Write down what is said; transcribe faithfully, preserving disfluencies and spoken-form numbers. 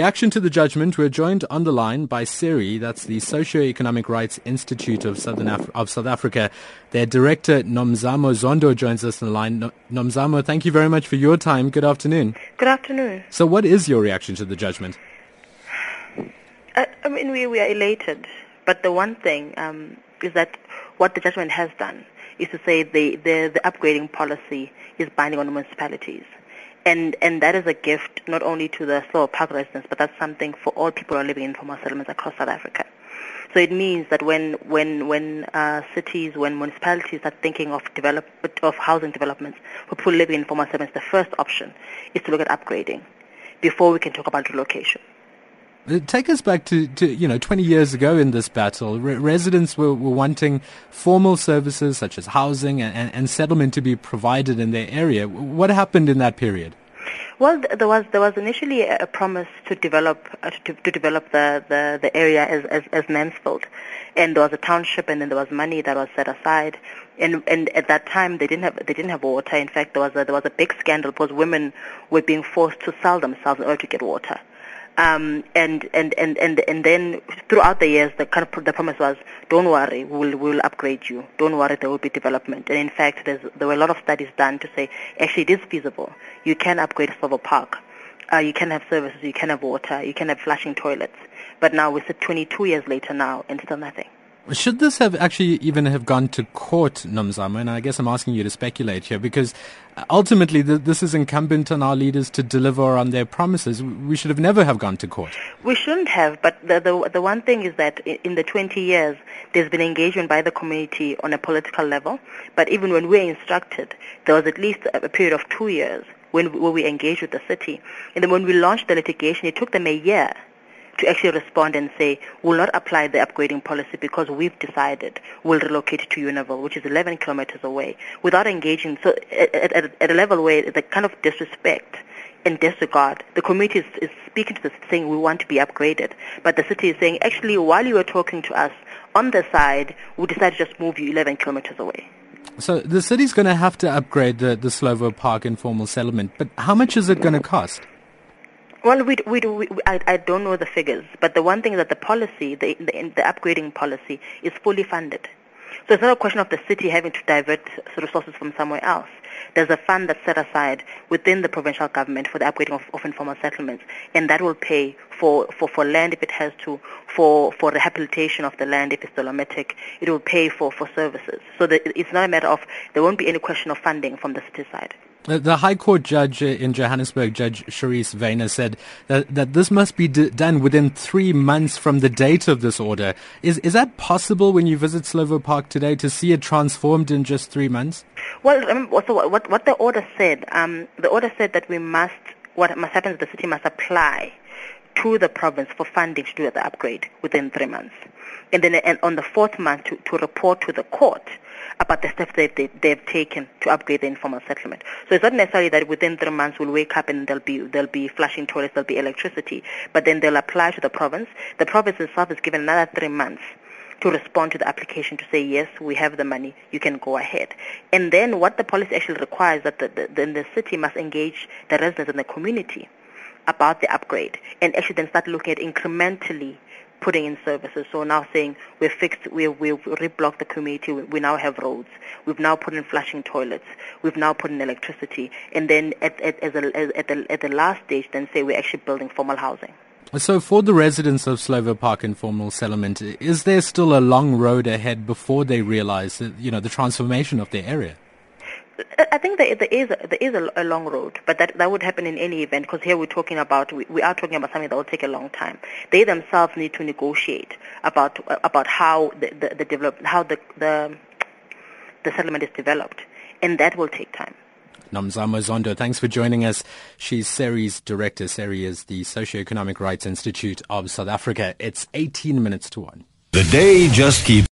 Reaction to the judgment, we're joined on the line by SERI, that's the Socio-Economic Rights Institute of, Southern Af- of South Africa. Their director, Nomzamo Zondo, joins us on the line. No- Nomzamo, thank you very much for your time. Good afternoon. Good afternoon. So what is your reaction to the judgment? I, I mean, we, we are elated. But the one thing um, is that what the judgment has done is to say the, the, the upgrading policy is binding on municipalities. And and that is a gift not only to the Slovo Park residents, but that's something for all people who are living in informal settlements across South Africa. So it means that when when when uh, cities, when municipalities are thinking of develop of housing developments for people living in informal settlements, the first option is to look at upgrading before we can talk about relocation. Take us back to, to you know, twenty years ago in this battle. Re- residents were, were wanting formal services such as housing and, and settlement to be provided in their area. What happened in that period? Well, there was there was initially a promise to develop uh, to, to develop the, the, the area as, as as Mansfield, and there was a township, and then there was money that was set aside, and and at that time they didn't have they didn't have water. In fact, there was a, there was a big scandal because women were being forced to sell themselves in order to get water. Um, and, and, and, and, and then throughout the years, the, kind of, the promise was, don't worry, we'll, we'll upgrade you. Don't worry, there will be development. And in fact, there's, there were a lot of studies done to say, actually, it is feasible. You can upgrade Slovo Park. Uh, you can have services, you can have water, you can have flushing toilets. But now we sit twenty-two years later now and still nothing. Should this have actually even have gone to court, Nomzamo? And I guess I'm asking you to speculate here, because ultimately th- this is incumbent on our leaders to deliver on their promises. We should have never have gone to court. We shouldn't have, but the the, the one thing is that in the twenty years, there's been engagement by the community on a political level. But even when we were instructed, there was at least a period of two years when, when we engaged with the city. And then when we launched the litigation, it took them a year to actually respond and say, we'll not apply the upgrading policy because we've decided we'll relocate to Unival, which is eleven kilometers away, without engaging. So at, at, at a level where the kind of disrespect and disregard, the community is, is speaking to this saying we want to be upgraded, but the city is saying, actually, while you were talking to us on the side, we decided to just move you eleven kilometers away. So the city's going to have to upgrade the, the Slovo Park informal settlement, but how much is it going to cost? Well, we, we, we, I, I don't know the figures, but the one thing is that the policy, the, the, the upgrading policy, is fully funded. So it's not a question of the city having to divert resources from somewhere else. There's a fund that's set aside within the provincial government for the upgrading of, of informal settlements, and that will pay for, for, for land if it has to, for, for rehabilitation of the land if it's dolomitic. It will pay for, for services. So the, it's not a matter of, there won't be any question of funding from the city side. The High Court judge in Johannesburg, Judge Sharice Vayner, said that, that this must be d- done within three months from the date of this order. Is is that possible when you visit Slovo Park today to see it transformed in just three months? Well, um, so what what the order said, um, the order said that we must, what must happen is the city must apply to the province for funding to do the upgrade within three months. And then and on the fourth month to, to report to the court about the steps that they, they've taken to upgrade the informal settlement. So it's not necessarily that within three months we'll wake up and there'll be there'll be flushing toilets, there'll be electricity, but then they'll apply to the province. The province itself is given another three months to respond to the application to say, yes, we have the money, you can go ahead. And then what the policy actually requires that the, the, then the city must engage the residents and the community about the upgrade and actually then start looking at incrementally putting in services. So now saying we're fixed, we we reblocked the community, we, we now have roads, we've now put in flushing toilets, we've now put in electricity, and then at at as a, as, at the at the last stage, then say we're actually building formal housing. So for the residents of Slovo Park informal settlement, is there still a long road ahead before they realise that, you know, the transformation of their area? I think there is there is a long road, but that, that would happen in any event because here we're talking about we, we are talking about something that will take a long time. They themselves need to negotiate about about how the, the, the develop how the, the the settlement is developed, and that will take time. Nomzamo Zondo, thanks for joining us. She's SERI's director. SERI is the Socio-Economic Rights Institute of South Africa. It's eighteen minutes to one. The day just keeps.